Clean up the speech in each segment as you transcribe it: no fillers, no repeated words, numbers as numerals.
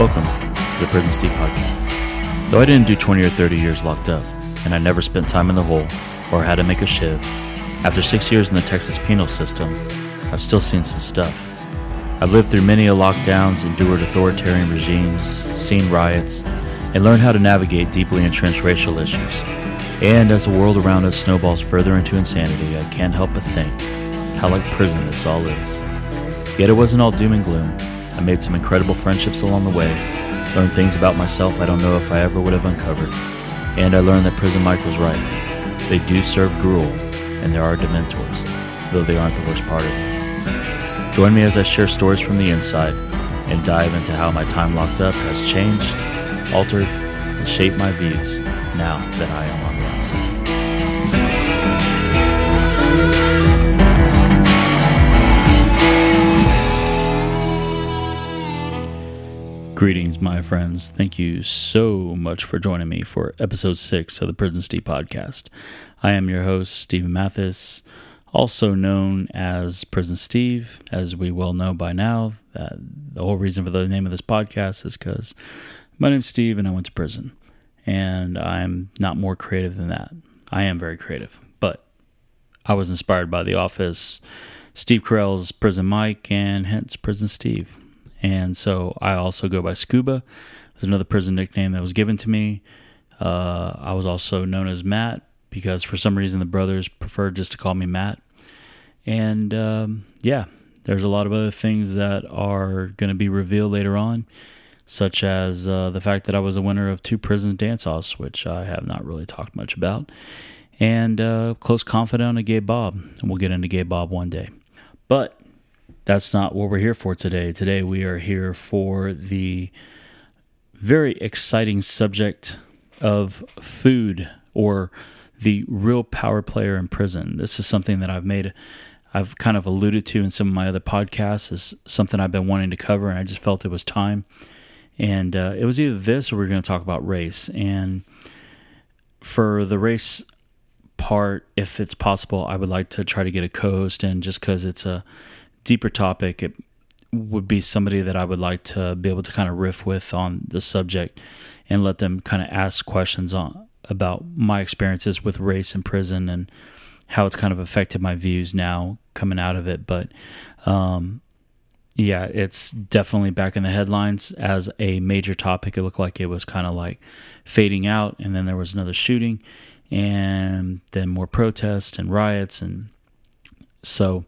Welcome to the Prison Steve Podcast. Though I didn't do 20 or 30 years locked up, and I never spent time in the hole or had to make a shiv, after 6 years in the Texas penal system, I've still seen some stuff. I've lived through many lockdowns, endured authoritarian regimes, seen riots, and learned how to navigate deeply entrenched racial issues. And as the world around us snowballs further into insanity, I can't help but think how like prison this all is. Yet it wasn't all doom and gloom. I made some incredible friendships along the way, learned things about myself I don't know if I ever would have uncovered, and I learned that Prison Mike was right. They do serve gruel, and there are dementors, though they aren't the worst part of it. Join me as I share stories from the inside and dive into how my time locked up has changed, altered, and shaped my views now that I am on the outside. Greetings, my friends. Thank you so much for joining me for episode 6 of the Prison Steve Podcast. I am your host, Stephen Mathis, also known as Prison Steve. As we well know by now, the whole reason for the name of this podcast is because my name's Steve and I went to prison. And I'm not more creative than that. I am very creative, but I was inspired by The Office, Steve Carell's Prison Mike, and hence Prison Steve. And so I also go by Scuba. It was another prison nickname that was given to me. I was also known as Matt because for some reason the brothers preferred just to call me Matt. And there's a lot of other things that are going to be revealed later on, such as the fact that I was a winner of 2 prison dance-offs, which I have not really talked much about, and close confidant of Gay Bob. And we'll get into Gay Bob one day. But that's not what we're here for today. Today we are here for the very exciting subject of food, or the real power player in prison. This is something that I've kind of alluded to in some of my other podcasts, is something I've been wanting to cover, and I just felt it was time. And it was either this or we were going to talk about race. And for the race part, if it's possible, I would like to try to get a co-host in, just because it's a deeper topic. It would be somebody that I would like to be able to kind of riff with on the subject and let them kind of ask questions about my experiences with race in prison and how it's kind of affected my views now coming out of it. But it's definitely back in the headlines as a major topic. It looked like it was kind of like fading out, and then there was another shooting, and then more protests and riots, and so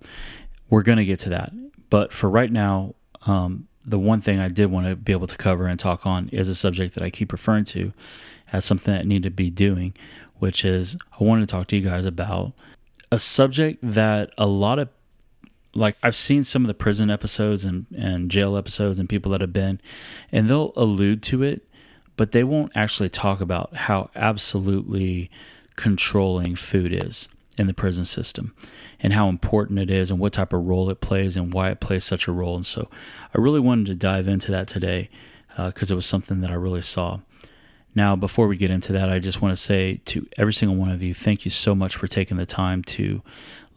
we're going to get to that. But for right now, the one thing I did want to be able to cover and talk on is a subject that I keep referring to as something that I need to be doing, which is I wanted to talk to you guys about a subject that a lot of, like, I've seen some of the prison episodes and jail episodes and people that have been, and they'll allude to it, but they won't actually talk about how absolutely controlling food is in the prison system, and how important it is, and what type of role it plays, and why it plays such a role. And so I really wanted to dive into that today, because it was something that I really saw. Now, before we get into that, I just want to say to every single one of you, thank you so much for taking the time to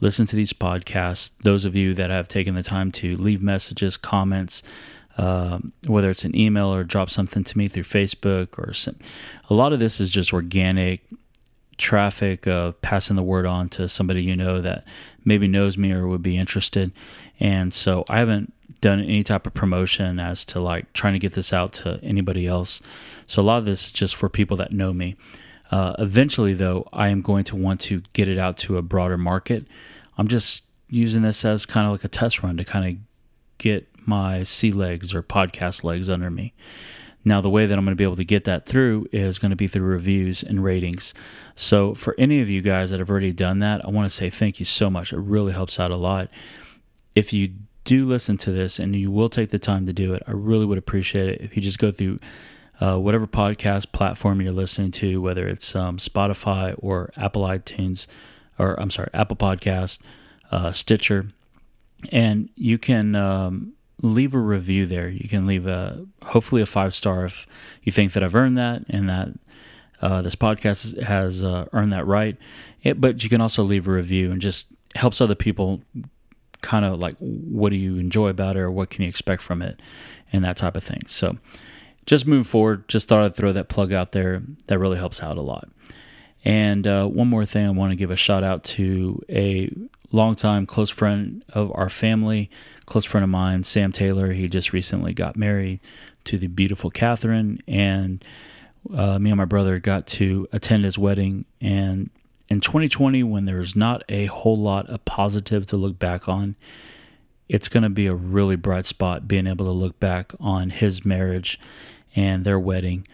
listen to these podcasts. Those of you that have taken the time to leave messages, comments, whether it's an email or drop something to me through Facebook, or a lot of this is just organic traffic of passing the word on to somebody you know that maybe knows me or would be interested. And so I haven't done any type of promotion as to like trying to get this out to anybody else. So a lot of this is just for people that know me. Eventually, though, I am going to want to get it out to a broader market. I'm just using this as kind of like a test run to kind of get my sea legs or podcast legs under me. Now, the way that I'm going to be able to get that through is going to be through reviews and ratings. So for any of you guys that have already done that, I want to say thank you so much. It really helps out a lot. If you do listen to this and you will take the time to do it, I really would appreciate it if you just go through whatever podcast platform you're listening to, whether it's Spotify or Apple Podcasts, Stitcher, and you can leave a review there. You can leave hopefully a 5-star if you think that I've earned that and that this podcast has earned that right. But you can also leave a review, and just helps other people kind of like, what do you enjoy about it, or what can you expect from it, and that type of thing. So just move forward. Just thought I'd throw that plug out there. That really helps out a lot. And one more thing, I want to give a shout out to a longtime close friend of our family, close friend of mine, Sam Taylor. He just recently got married to the beautiful Catherine, and me and my brother got to attend his wedding. And in 2020, when there's not a whole lot of positive to look back on, it's going to be a really bright spot being able to look back on his marriage and their wedding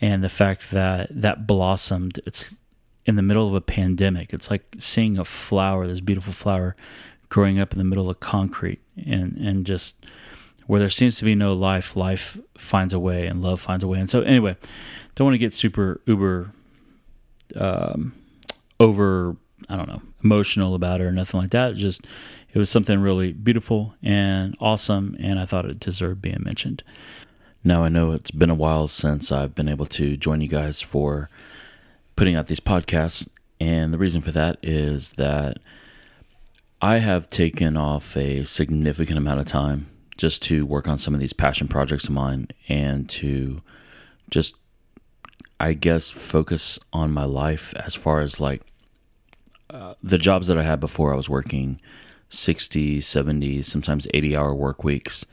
and the fact that that blossomed. It's in the middle of a pandemic. It's like seeing a flower, this beautiful flower, growing up in the middle of concrete, and just where there seems to be no life, life finds a way and love finds a way. And so anyway, don't want to get super uber over, I don't know, emotional about it or nothing like that. It was something really beautiful and awesome, and I thought it deserved being mentioned. Now, I know it's been a while since I've been able to join you guys for putting out these podcasts, and the reason for that is that I have taken off a significant amount of time just to work on some of these passion projects of mine and to just, I guess, focus on my life as far as like the jobs that I had before. I was working 60, 70, sometimes 80-hour work weeks.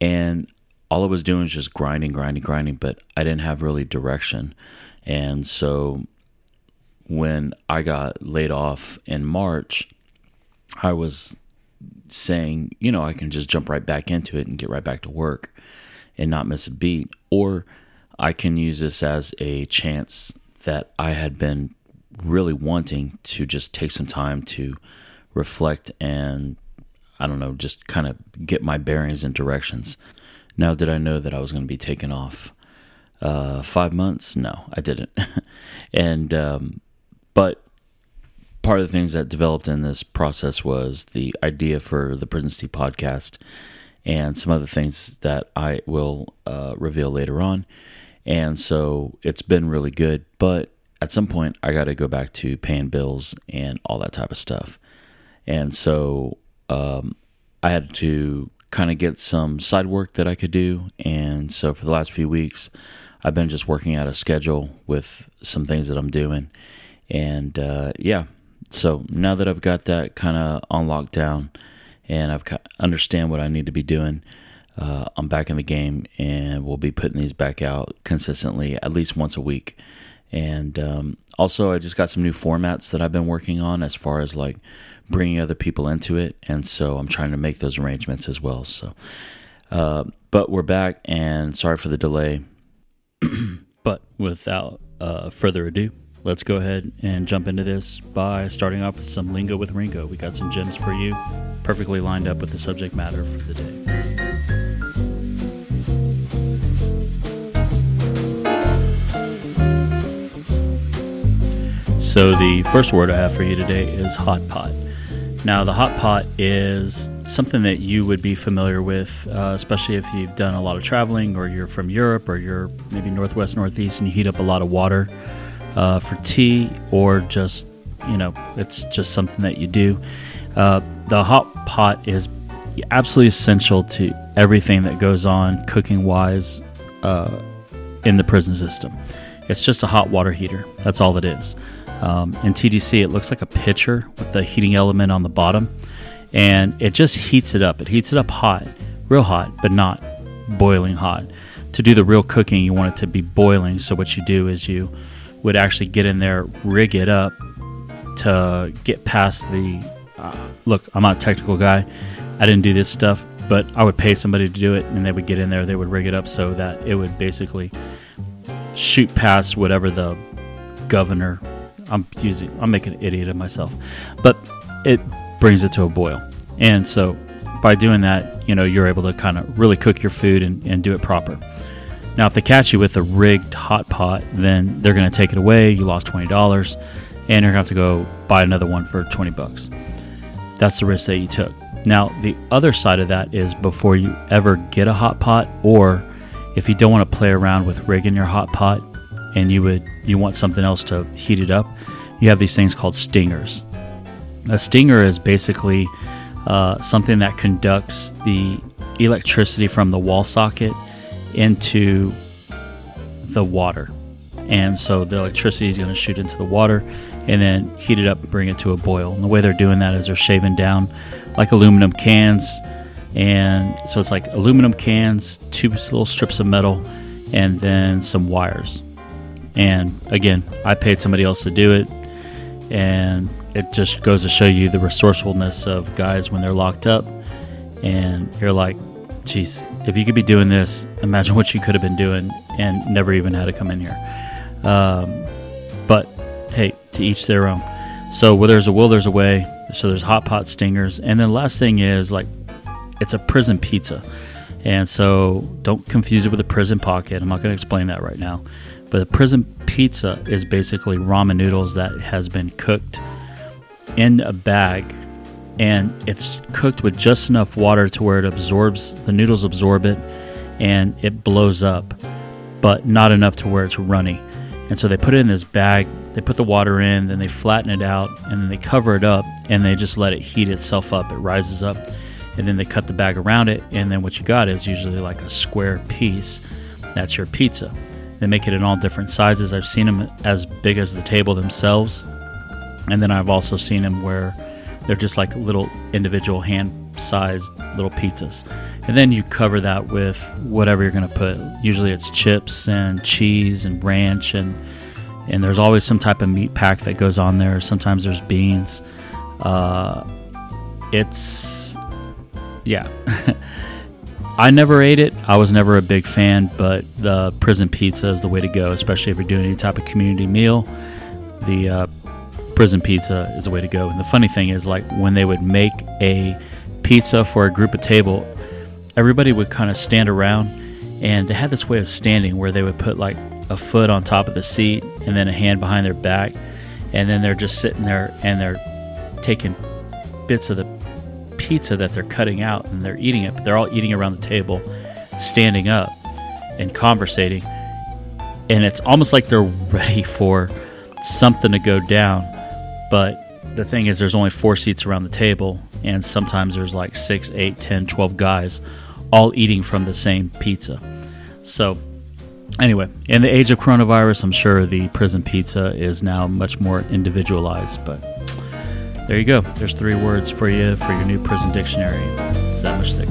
And all I was doing was just grinding, but I didn't have really direction. And so when I got laid off in March, I was saying, you know, I can just jump right back into it and get right back to work and not miss a beat. Or I can use this as a chance that I had been really wanting to just take some time to reflect and, I don't know, just kind of get my bearings and directions. Now, did I know that I was going to be taken off 5 months? No, I didn't. And, but part of the things that developed in this process was the idea for the Prison Steve podcast and some other things that I will reveal later on. And so it's been really good, but at some point I got to go back to paying bills and all that type of stuff. And so I had to kind of get some side work that I could do. And so for the last few weeks, I've been just working out a schedule with some things that I'm doing. And yeah, so now that I've got that kind of on lockdown and I've understand what I need to be doing, I'm back in the game, and we'll be putting these back out consistently at least once a week. And also, I just got some new formats that I've been working on as far as like bringing other people into it. And so I'm trying to make those arrangements as well. So, but we're back, and sorry for the delay. But without further ado, let's go ahead and jump into this by starting off with some Lingo with Ringo. We got some gems for you, perfectly lined up with the subject matter for the day. So the first word I have for you today is hot pot. Now, the hot pot is something that you would be familiar with, especially if you've done a lot of traveling or you're from Europe or you're maybe Northwest, Northeast, and you heat up a lot of water for tea, or just, you know, it's just something that you do. The hot pot is absolutely essential to everything that goes on cooking-wise in the prison system. It's just a hot water heater. That's all it is. In TDC, it looks like a pitcher with the heating element on the bottom, and it just heats it up. It heats it up hot, real hot, but not boiling hot. To do the real cooking, you want it to be boiling. So what you do is you would actually get in there, rig it up to get past the, look, I'm not a technical guy. I didn't do this stuff, but I would pay somebody to do it, and they would get in there. They would rig it up so that it would basically shoot past whatever the governor, I'm making an idiot of myself, but it brings it to a boil. And so by doing that, you know, you're able to kind of really cook your food and do it proper. Now, if they catch you with a rigged hot pot, then they're going to take it away. You lost $20 and you're going to have to go buy another one for $20. That's the risk that you took. Now, the other side of that is before you ever get a hot pot, or if you don't want to play around with rigging your hot pot and you want something else to heat it up, you have these things called stingers. A stinger is basically something that conducts the electricity from the wall socket into the water. And so the electricity is going to shoot into the water and then heat it up and bring it to a boil. And the way they're doing that is they're shaving down like aluminum cans. And so it's like aluminum cans, two little strips of metal, and then some wires. And again, I paid somebody else to do it. And it just goes to show you the resourcefulness of guys when they're locked up. And you're like, geez, if you could be doing this, imagine what you could have been doing and never even had to come in here. But hey, to each their own. So where there's a will, there's a way. So there's hot pot stingers. And then last thing is, like, it's a prison pizza. And so don't confuse it with a prison pocket. I'm not going to explain that right now. But a prison pizza is basically ramen noodles that has been cooked in a bag, and it's cooked with just enough water to where it absorbs, the noodles absorb it, and it blows up, but not enough to where it's runny. And so they put it in this bag, they put the water in, then they flatten it out, and then they cover it up, and they just let it heat itself up. It rises up, and then they cut the bag around it, and then what you got is usually like a square piece. That's your pizza. They make it in all different sizes. I've seen them as big as the table themselves. And then I've also seen them where they're just like little individual hand-sized little pizzas. And then you cover that with whatever you're going to put. Usually it's chips and cheese and ranch. And there's always some type of meat pack that goes on there. Sometimes there's beans. Yeah. I never ate it. I was never a big fan, but the prison pizza is the way to go, especially if you're doing any type of community meal. The prison pizza is the way to go. And the funny thing is, like, when they would make a pizza for a group of table, everybody would kind of stand around, and they had this way of standing where they would put like a foot on top of the seat and then a hand behind their back, and then they're just sitting there and they're taking bits of the pizza that they're cutting out and they're eating it, but they're all eating around the table, standing up and conversating, and it's almost like they're ready for something to go down. But the thing is, there's only 4 seats around the table, and sometimes there's like 6, 8, 10, 12 guys all eating from the same pizza. So anyway, in the age of coronavirus, I'm sure the prison pizza is now much more individualized, but there you go. There's 3 words for you for your new prison dictionary. It's that much thicker.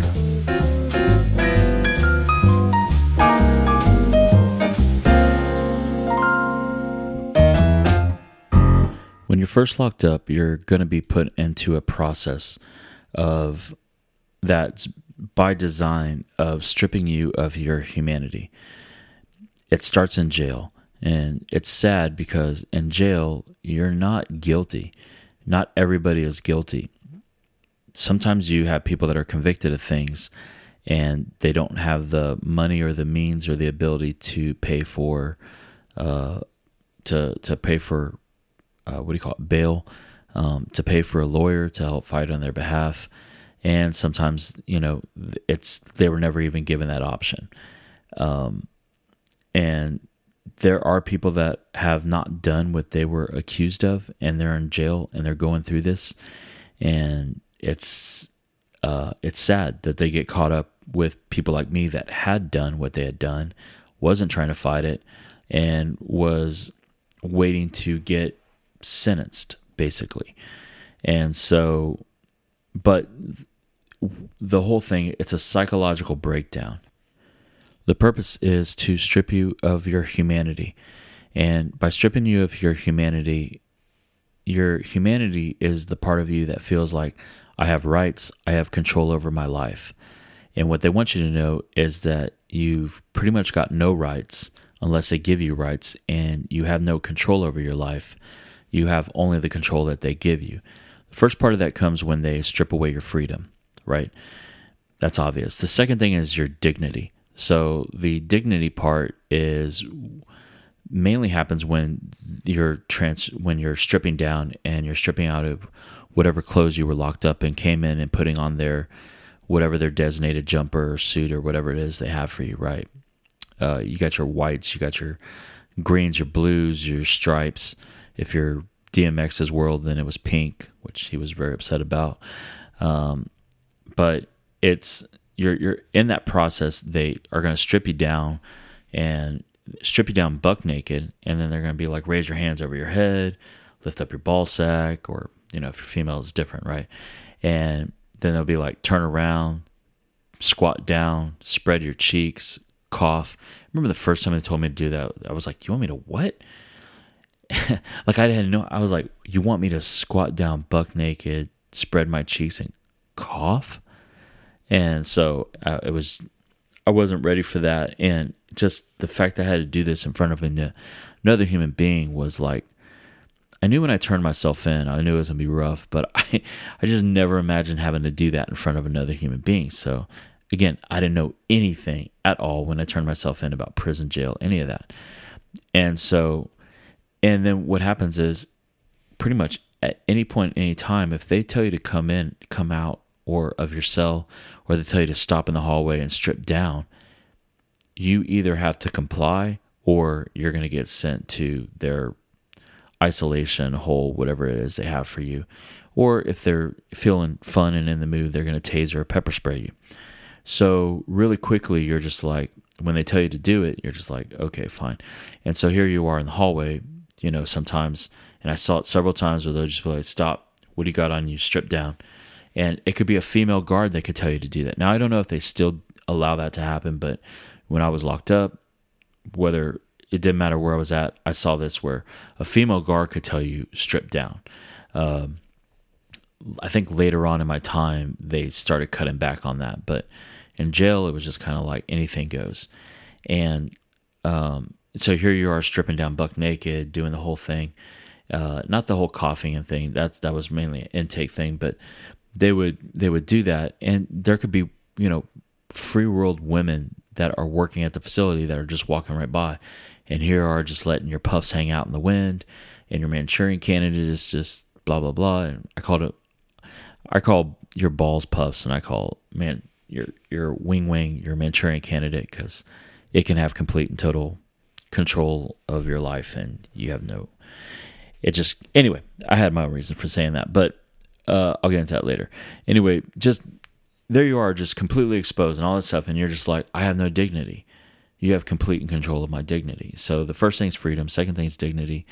When you're first locked up, you're going to be put into a process of that's by design of stripping you of your humanity. It starts in jail, and it's sad because in jail, you're not guilty. Not everybody is guilty. Sometimes you have people that are convicted of things and they don't have the money or the means or the ability to pay for bail, to pay for a lawyer to help fight on their behalf. And sometimes, you know, they were never even given that option. And there are people that have not done what they were accused of, and they're in jail and they're going through this, and it's sad that they get caught up with people like me that had done what they had done, wasn't trying to fight it, and was waiting to get sentenced, basically. And so, but the whole thing, it's a psychological breakdown. The purpose is to strip you of your humanity. And by stripping you of your humanity is the part of you that feels like, I have rights, I have control over my life. And what they want you to know is that you've pretty much got no rights unless they give you rights, and you have no control over your life. You have only the control that they give you. The first part of that comes when they strip away your freedom, right? That's obvious. The second thing is your dignity. So the dignity part is mainly happens when you're stripping down and you're stripping out of whatever clothes you were locked up and came in and putting on their designated jumper or suit or whatever it is they have for you, right? You got your whites, you got your greens, your blues, your stripes. If you're DMX's world, then it was pink, which he was very upset about. But it's... You're in that process. They are going to strip you down, and strip you down buck naked, and then they're going to be like, raise your hands over your head, lift up your ball sack, or, you know, if you're female, it's different, right? And then they'll be like, turn around, squat down, spread your cheeks, cough. I remember the first time they told me to do that, I was like, you want me to what? Like, I didn't know. I was like, you want me to squat down buck naked, spread my cheeks, and cough? And so I wasn't ready for that. And just the fact that I had to do this in front of another human being was like, I knew when I turned myself in, I knew it was going to be rough, but I just never imagined having to do that in front of another human being. So again, I didn't know anything at all when I turned myself in about prison, jail, any of that. And so, and then what happens is pretty much at any point, any time, if they tell you to come in, come out, or of your cell, or they tell you to stop in the hallway and strip down, you either have to comply or you're going to get sent to their isolation hole, whatever it is they have for you. Or if they're feeling fun and in the mood, they're going to taser or pepper spray you. So really quickly, you're just like, when they tell you to do it, you're just like, okay, fine. And so here you are in the hallway, you know, sometimes, and I saw it several times where they'll just be like, stop, what do you got on you? Strip down. And it could be a female guard that could tell you to do that. Now, I don't know if they still allow that to happen, but when I was locked up, whether it didn't matter where I was at, I saw this where a female guard could tell you strip down. I think later on in my time, they started cutting back on that. But in jail, it was just kind of like anything goes. And so here you are stripping down buck naked, doing the whole thing. Not the whole coughing and thing. That was mainly an intake thing, but they would do that, and there could be, you know, free world women that are working at the facility that are just walking right by, and here are just letting your puffs hang out in the wind, and your Manchurian candidate is just blah blah blah. And I call your balls puffs, and I call your wing your Manchurian candidate, because it can have complete and total control of your life, and you have no. It just, anyway, I had my own reason for saying that, but I'll get into that later. Anyway, just there you are, just completely exposed and all that stuff, and you're just like, I have no dignity. You have complete and control of my dignity. So the first thing is freedom. Second thing is dignity.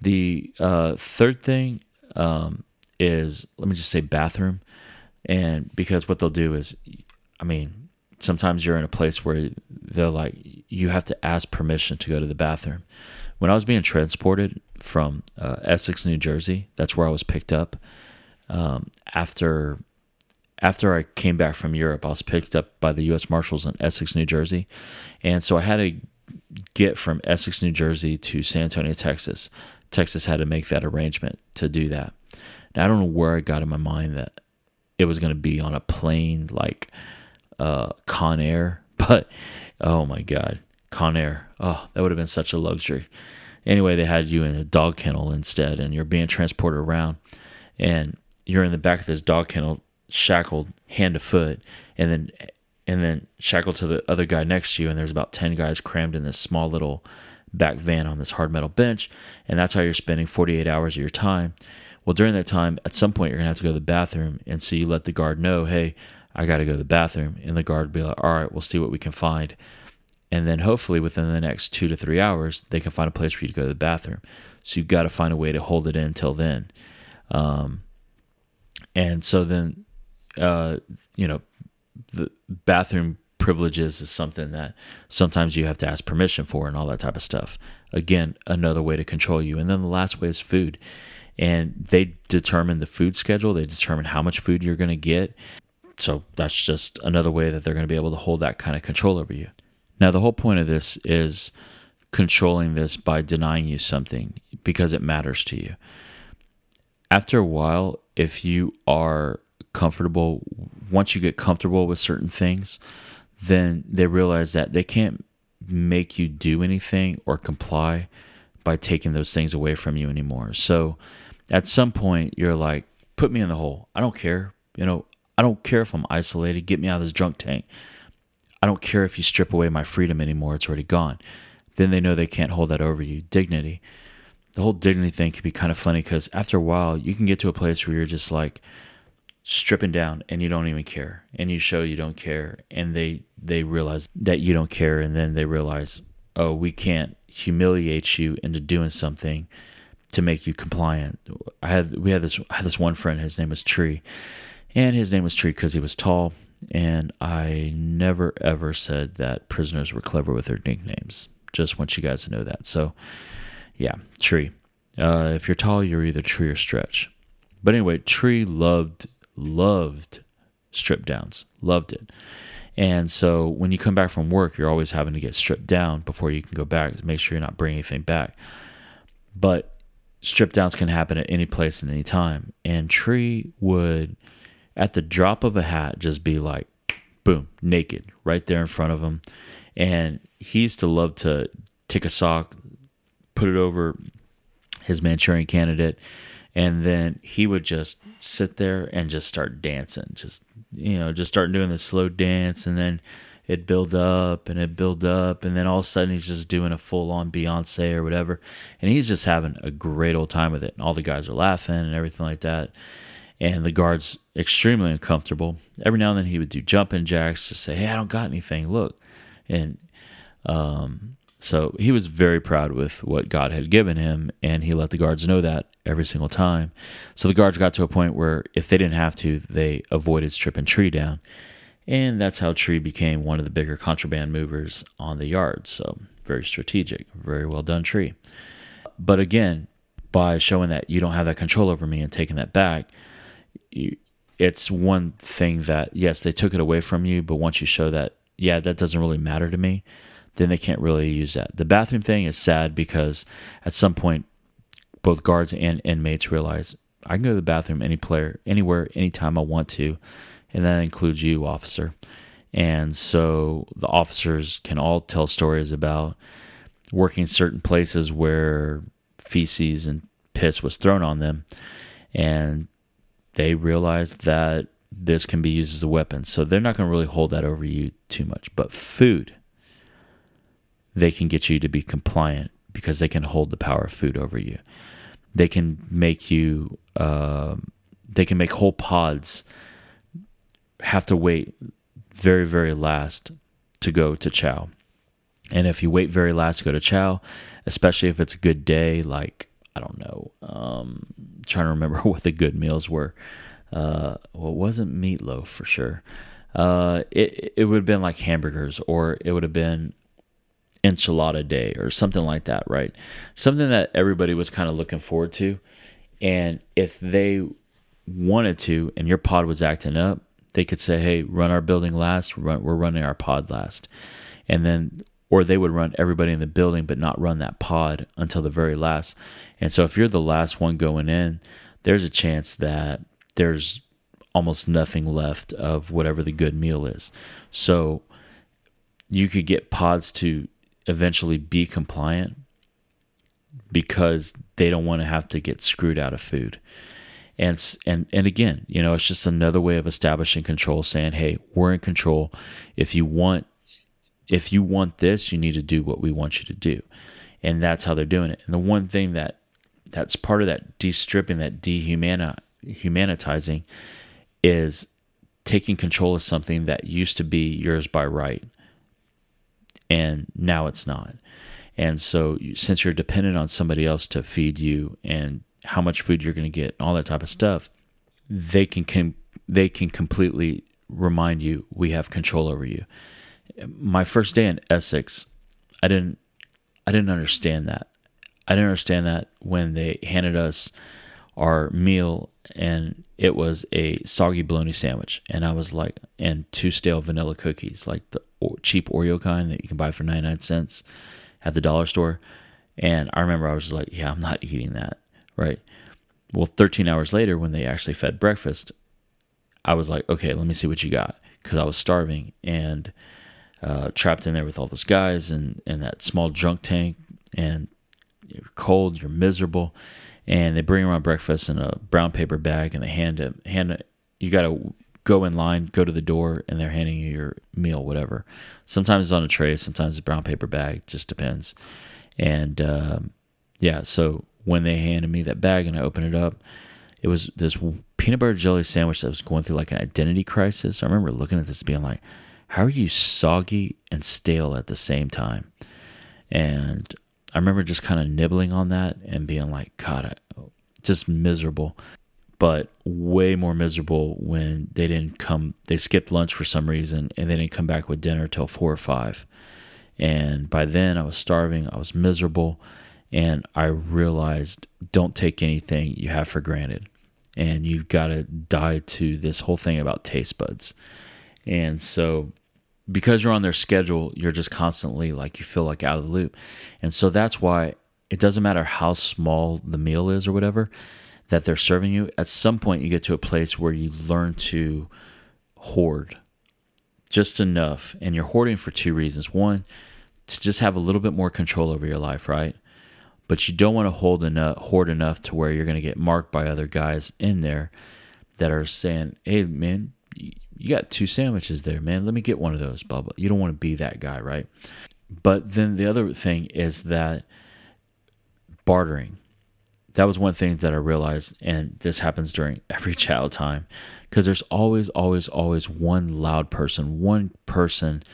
The third thing is, let me just say, bathroom. And because what they'll do is, I mean, sometimes you're in a place where they're like, you have to ask permission to go to the bathroom. When I was being transported from Essex, New Jersey, that's where I was picked up. After I came back from Europe, I was picked up by the U.S. Marshals in Essex, New Jersey. And so I had to get from Essex, New Jersey to San Antonio, Texas. Texas had to make that arrangement to do that. Now, I don't know where I got in my mind that it was going to be on a plane like Con Air, but oh my God, Con Air. Oh, that would have been such a luxury. Anyway, they had you in a dog kennel instead, and you're being transported around, and you're in the back of this dog kennel, shackled hand to foot, and then shackled to the other guy next to you, and there's about 10 guys crammed in this small little back van on this hard metal bench, and that's how you're spending 48 hours of your time. Well, during that time, at some point, you're going to have to go to the bathroom, and so you let the guard know, hey, I got to go to the bathroom, and the guard would be like, all right, we'll see what we can find. And then hopefully within the next 2 to 3 hours, they can find a place for you to go to the bathroom. So you've got to find a way to hold it in till then. And so then, you know, the bathroom privileges is something that sometimes you have to ask permission for and all that type of stuff. Again, another way to control you. And then the last way is food. And they determine the food schedule. They determine how much food you're going to get. So that's just another way that they're going to be able to hold that kind of control over you. Now, the whole point of this is controlling this by denying you something because it matters to you. After a while, if you are comfortable, once you get comfortable with certain things, then they realize that they can't make you do anything or comply by taking those things away from you anymore. So at some point, you're like, put me in the hole. I don't care. You know, I don't care if I'm isolated. Get me out of this drunk tank. I don't care if you strip away my freedom anymore. It's already gone. Then they know they can't hold that over you. Dignity. The whole dignity thing can be kind of funny because after a while, you can get to a place where you're just like stripping down and you don't even care. And you show you don't care. And they realize that you don't care. And then they realize, oh, we can't humiliate you into doing something to make you compliant. I had this one friend, his name was Tree. And his name was Tree because he was tall. And I never, ever said that prisoners were clever with their nicknames. Just want you guys to know that. So, yeah, Tree. If you're tall, you're either Tree or Stretch. But anyway, Tree loved strip downs. Loved it. And so when you come back from work, you're always having to get stripped down before you can go back. Make sure you're not bringing anything back. But strip downs can happen at any place and any time. And Tree would, at the drop of a hat, just be like, boom, naked, right there in front of him. And he used to love to take a sock, put it over his Manchurian Candidate, and then he would just sit there and just start dancing, just start doing the slow dance, and then it build up, and then all of a sudden he's just doing a full-on Beyonce or whatever, and he's just having a great old time with it, and all the guys are laughing and everything like that. And the guard's extremely uncomfortable. Every now and then he would do jumping jacks, just say, hey, I don't got anything, look. And so he was very proud with what God had given him, and he let the guards know that every single time. So the guards got to a point where if they didn't have to, they avoided stripping Tree down. And that's how Tree became one of the bigger contraband movers on the yard. So very strategic, very well done, Tree. But again, by showing that you don't have that control over me and taking that back, it's one thing that, yes, they took it away from you, but once you show that, yeah, that doesn't really matter to me, then they can't really use that. The bathroom thing is sad because at some point, both guards and inmates realize, I can go to the bathroom anywhere, anytime I want to, and that includes you, officer. And so the officers can all tell stories about working certain places where feces and piss was thrown on them, and they realize that this can be used as a weapon. So they're not going to really hold that over you too much. But food, they can get you to be compliant because they can hold the power of food over you. They can make you, they can make whole pods have to wait very, very last to go to chow. And if you wait very last to go to chow, especially if it's a good day, like, I don't know, trying to remember what the good meals were. Well, it wasn't meatloaf for sure. It would have been like hamburgers, or it would have been enchilada day or something like that, right? Something that everybody was kind of looking forward to. And if they wanted to, and your pod was acting up, they could say, hey, run our building last. We're running our pod last. And then, or they would run everybody in the building, but not run that pod until the very last. And so if you're the last one going in, there's a chance that there's almost nothing left of whatever the good meal is. So you could get pods to eventually be compliant because they don't want to have to get screwed out of food. And again, it's just another way of establishing control, saying, hey, we're in control. If you want this, you need to do what we want you to do. And that's how they're doing it. And the one thing that's part of that de-stripping, that dehumanitizing, is taking control of something that used to be yours by right. And now it's not. And so since you're dependent on somebody else to feed you and how much food you're going to get, and all that type of stuff, they can completely remind you, we have control over you. My first day in Essex, I didn't understand that. I didn't understand that when they handed us our meal, and it was a soggy bologna sandwich, and I was like, and 2 stale vanilla cookies, like the cheap Oreo kind that you can buy for 99 cents at the dollar store. And I remember I was just like, yeah, I'm not eating that, right? Well, 13 hours later, when they actually fed breakfast, I was like, okay, let me see what you got, because I was starving and trapped in there with all those guys and that small drunk tank, and you're cold, you're miserable. And they bring around breakfast in a brown paper bag, and they hand it, you got to go in line, go to the door, and they're handing you your meal, whatever. Sometimes it's on a tray, sometimes it's a brown paper bag, just depends. And so when they handed me that bag and I opened it up, it was this peanut butter jelly sandwich that was going through like an identity crisis. I remember looking at this being like, how are you soggy and stale at the same time? And I remember just kind of nibbling on that and being like, God, just miserable. But way more miserable when they didn't come, they skipped lunch for some reason, and they didn't come back with dinner till 4 or 5. And by then I was starving, I was miserable, and I realized, don't take anything you have for granted. And you've got to die to this whole thing about taste buds. And so because you're on their schedule, you're just constantly like, you feel like out of the loop. And so that's why it doesn't matter how small the meal is or whatever that they're serving you. At some point you get to a place where you learn to hoard just enough. And you're hoarding for two reasons. One, to just have a little bit more control over your life, right? But you don't want to hoard enough to where you're going to get marked by other guys in there that are saying, hey, man, you got 2 sandwiches there, man. Let me get one of those, blah, blah. You don't want to be that guy, right? But then the other thing is that bartering. That was one thing that I realized, and this happens during every chow time, because there's always, always, always one loud person, one person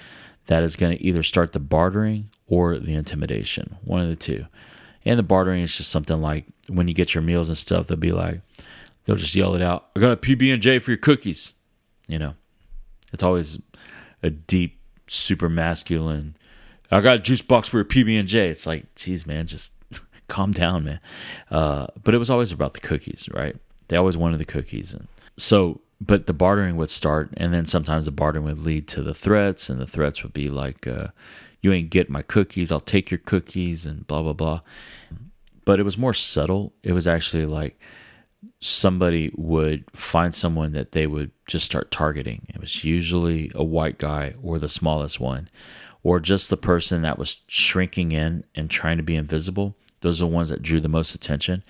that is going to either start the bartering or the intimidation, one of the two. And the bartering is just something like when you get your meals and stuff, they'll just yell it out. I got a PB&J for your cookies. You know, it's always a deep, super masculine, I got a juice box for your PB&J. It's like, geez, man, just calm down, man. But it was always about the cookies, right? They always wanted the cookies. And so, but the bartering would start, and then sometimes the bartering would lead to the threats, and the threats would be like, you ain't get my cookies, I'll take your cookies, and blah, blah, blah. But it was more subtle. It was actually like somebody would find someone that they would just start targeting. It was usually a white guy or the smallest one, or just the person that was shrinking in and trying to be invisible. Those are the ones that drew the most attention.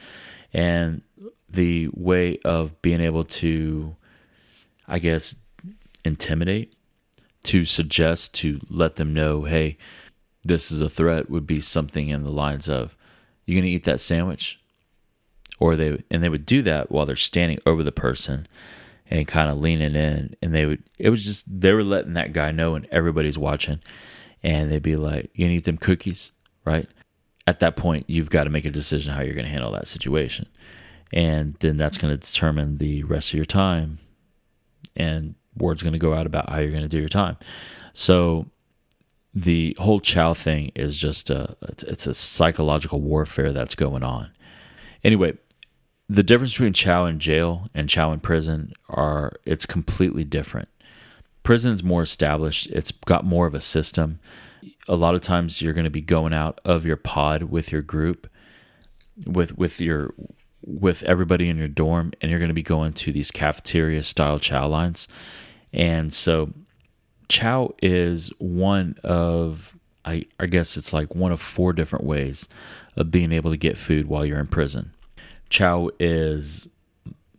And the way of being able to, I guess, intimidate, to suggest, to let them know, hey, this is a threat, would be something in the lines of, you gonna eat that sandwich? And they would do that while they're standing over the person and kind of leaning in, and they were letting that guy know, and everybody's watching, and they'd be like, you gonna eat them cookies, right? At that point, you've got to make a decision how you're gonna handle that situation. And then that's gonna determine the rest of your time, and word's going to go out about how you're going to do your time. So the whole chow thing is just it's a psychological warfare that's going on. Anyway, the difference between chow in jail and chow in prison it's completely different. Prison's more established. It's got more of a system. A lot of times you're going to be going out of your pod with your group, with everybody in your dorm, and you're going to be going to these cafeteria style chow lines. And so chow is one of, I guess it's like one of 4 different ways of being able to get food while you're in prison. Chow is,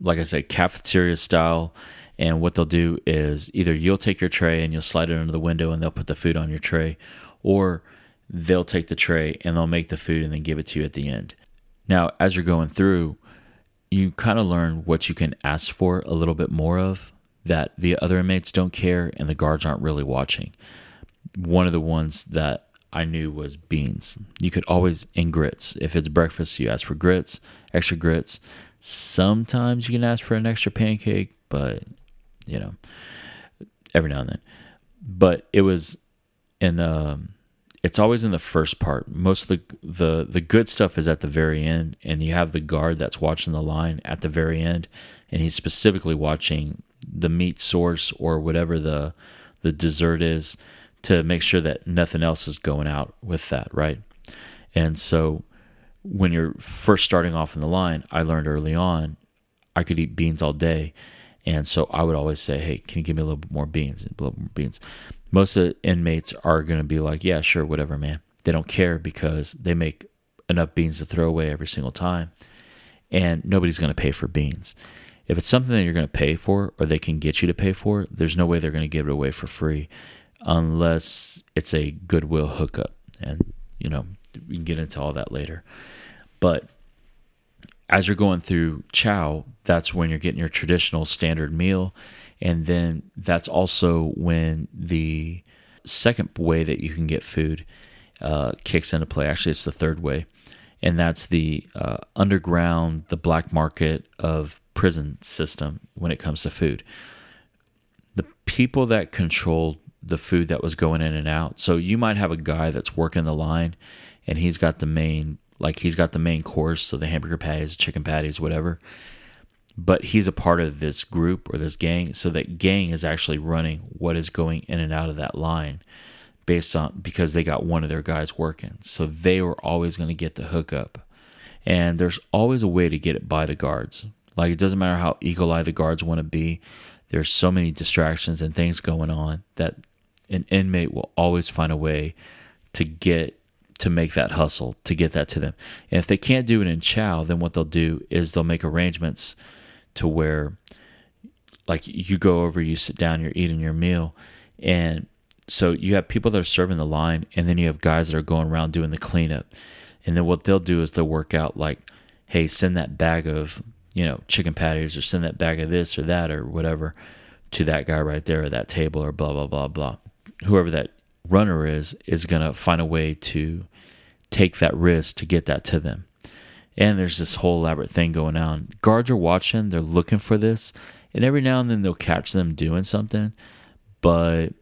like I said, cafeteria style. And what they'll do is either you'll take your tray and you'll slide it under the window and they'll put the food on your tray, or they'll take the tray and they'll make the food and then give it to you at the end. Now, as you're going through, you kind of learn what you can ask for a little bit more of, that the other inmates don't care and the guards aren't really watching. One of the ones that I knew was beans. You could always, in grits, if it's breakfast, you ask for grits, extra grits. Sometimes you can ask for an extra pancake, but, you know, every now and then. But it was in it's always in the first part. Most of the good stuff is at the very end, and you have the guard that's watching the line at the very end, and he's specifically watching the meat source or whatever the dessert is to make sure that nothing else is going out with that, right? And so when you're first starting off in the line, I learned early on I could eat beans all day, and so I would always say, hey, can you give me a little bit more beans? A little more beans. Most of the inmates are going to be like, yeah, sure, whatever, man. They don't care because they make enough beans to throw away every single time, and nobody's going to pay for beans. If it's something that you're going to pay for or they can get you to pay for, there's no way they're going to give it away for free unless it's a Goodwill hookup. And, you know, we can get into all that later. But as you're going through chow, that's when you're getting your traditional standard meal. And then that's also when the second way that you can get food kicks into play. Actually, it's the third way, and that's the underground, the black market of prison system when it comes to food. The people that controlled the food that was going in and out. So you might have a guy that's working the line, and he's got the main, like he's got the main course, so the hamburger patties, chicken patties, whatever. But he's a part of this group or this gang, so that gang is actually running what is going in and out of that line based on, because they got one of their guys working. So they were always going to get the hookup. And there's always a way to get it by the guards. Like, it doesn't matter how eagle-eyed the guards want to be. There's so many distractions and things going on that an inmate will always find a way to get, to make that hustle, to get that to them. And if they can't do it in chow, then what they'll do is they'll make arrangements to where, like, you go over, you sit down, you're eating your meal. And so you have people that are serving the line, and then you have guys that are going around doing the cleanup. And then what they'll do is they'll work out, like, hey, send that bag of, you know, chicken patties, or send that bag of this or that or whatever to that guy right there, or that table, or blah, blah, blah, blah. Whoever that runner is going to find a way to take that risk to get that to them. And there's this whole elaborate thing going on. Guards are watching. They're looking for this. And every now and then they'll catch them doing something. But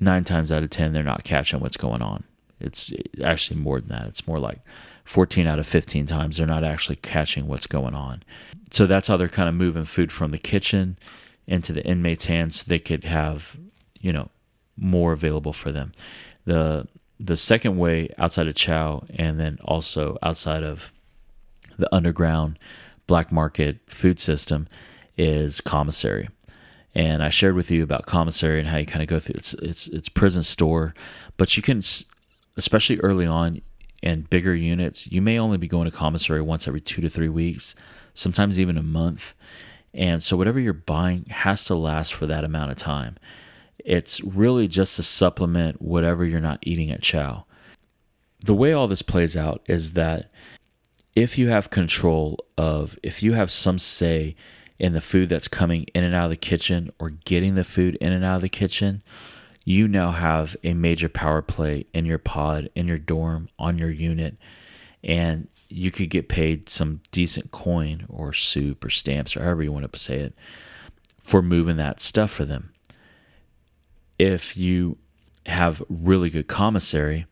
9 times out of 10, they're not catching what's going on. It's actually more than that. It's more like 14 out of 15 times they're not actually catching what's going on. So that's how they're kind of moving food from the kitchen into the inmates' hands so they could have, you know, more available for them. The second way, outside of chow, and then also outside of the underground black market food system, is commissary. And I shared with you about commissary and how you kind of go through it's prison store, but you can, especially early on in bigger units, you may only be going to commissary once every 2 to 3 weeks, sometimes even a month. And so whatever you're buying has to last for that amount of time. It's really just to supplement whatever you're not eating at chow. The way all this plays out is that if you have control of, if you have some say in the food that's coming in and out of the kitchen, or getting the food in and out of the kitchen, you now have a major power play in your pod, in your dorm, on your unit, and you could get paid some decent coin or soup or stamps or however you want to say it for moving that stuff for them. If you have really good commissary,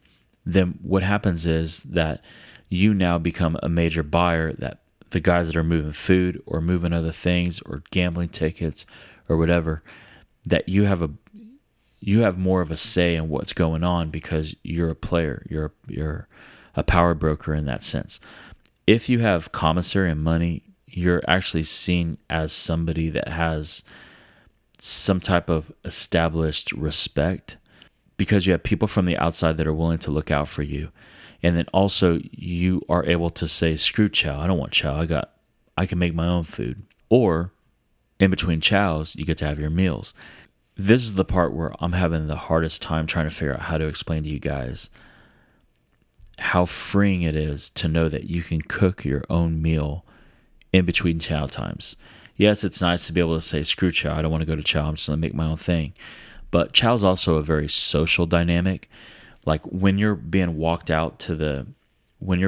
then what happens is that you now become a major buyer, that the guys that are moving food or moving other things or gambling tickets or whatever, that you have more of a say in what's going on because you're a player, you're a power broker in that sense. If you have commissary and money, you're actually seen as somebody that has some type of established respect, because you have people from the outside that are willing to look out for you. And then also you are able to say, screw chow, I don't want chow, I can make my own food. Or in between chows, you get to have your meals. This is the part where I'm having the hardest time trying to figure out how to explain to you guys how freeing it is to know that you can cook your own meal in between chow times. Yes, it's nice to be able to say, screw chow, I don't want to go to chow, I'm just going to make my own thing. But chow's also a very social dynamic. Like, when you're being walked out with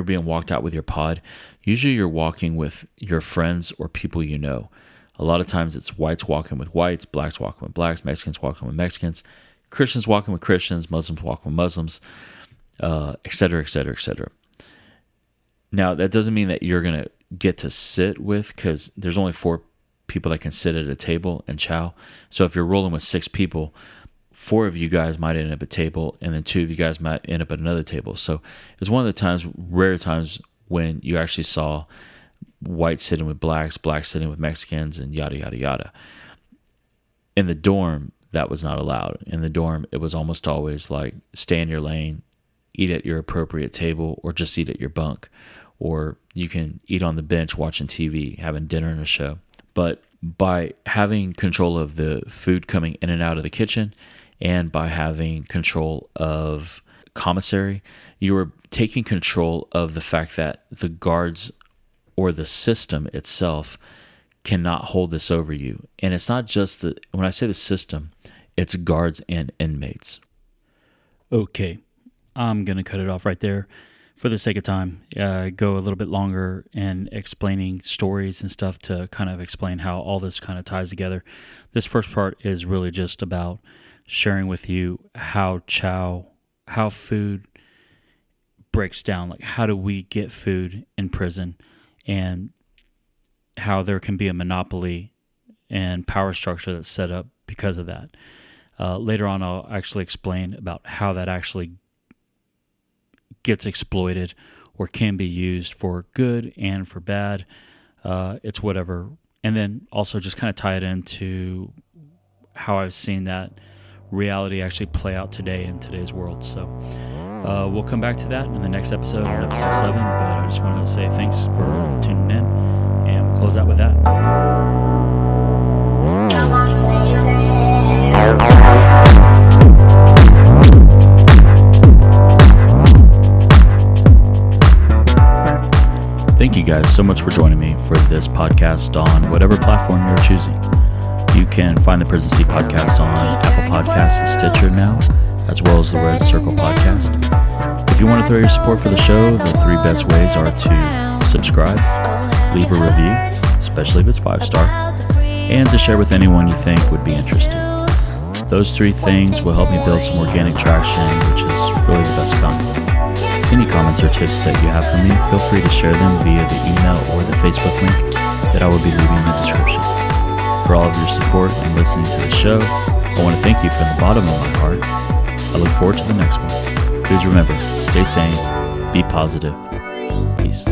your pod, usually you're walking with your friends or people you know. A lot of times it's whites walking with whites, blacks walking with blacks, Mexicans walking with Mexicans, Christians walking with Christians, Muslims walking with Muslims, et cetera, et cetera, et cetera. Now, that doesn't mean that you're going to get to sit with, because there's only 4 people that can sit at a table and chow. So if you're rolling with 6 people, 4 of you guys might end up at a table, and then 2 of you guys might end up at another table. So it was one of the rare times when you actually saw whites sitting with blacks, blacks sitting with Mexicans, and yada, yada, yada. In the dorm, that was not allowed. In the dorm, it was almost always like, stay in your lane, eat at your appropriate table, or just eat at your bunk. Or you can eat on the bench watching TV, having dinner and a show. But by having control of the food coming in and out of the kitchen, and by having control of commissary, you are taking control of the fact that the guards or the system itself cannot hold this over you. And it's not just when I say the system, it's guards and inmates. Okay, I'm going to cut it off right there for the sake of time. Go a little bit longer and explaining stories and stuff to kind of explain how all this kind of ties together. This first part is really just about sharing with you how chow, how food breaks down. Like, how do we get food in prison, and how there can be a monopoly and power structure that's set up because of that. Later on, I'll actually explain about how that actually gets exploited or can be used for good and for bad. It's whatever. And then also just kind of tie it into how I've seen that reality actually play out today in today's world. So we'll come back to that in the next episode, in episode 7. But I just wanted to say thanks for tuning in, and we'll close out with that. Come on, thank you guys so much for joining me for this podcast on whatever platform you're choosing. You can find the Prison Steve Podcast on Apple Podcasts and Stitcher now, as well as the Red Circle Podcast. If you want to throw your support for the show, the 3 best ways are to subscribe, leave a review, especially if it's 5-star, and to share with anyone you think would be interested. Those 3 things will help me build some organic traction, which is really the best kind. Any comments or tips that you have for me, feel free to share them via the email or the Facebook link that I will be leaving in the description. For all of your support and listening to the show, I want to thank you from the bottom of my heart. I look forward to the next one. Please remember, stay sane, be positive. Peace.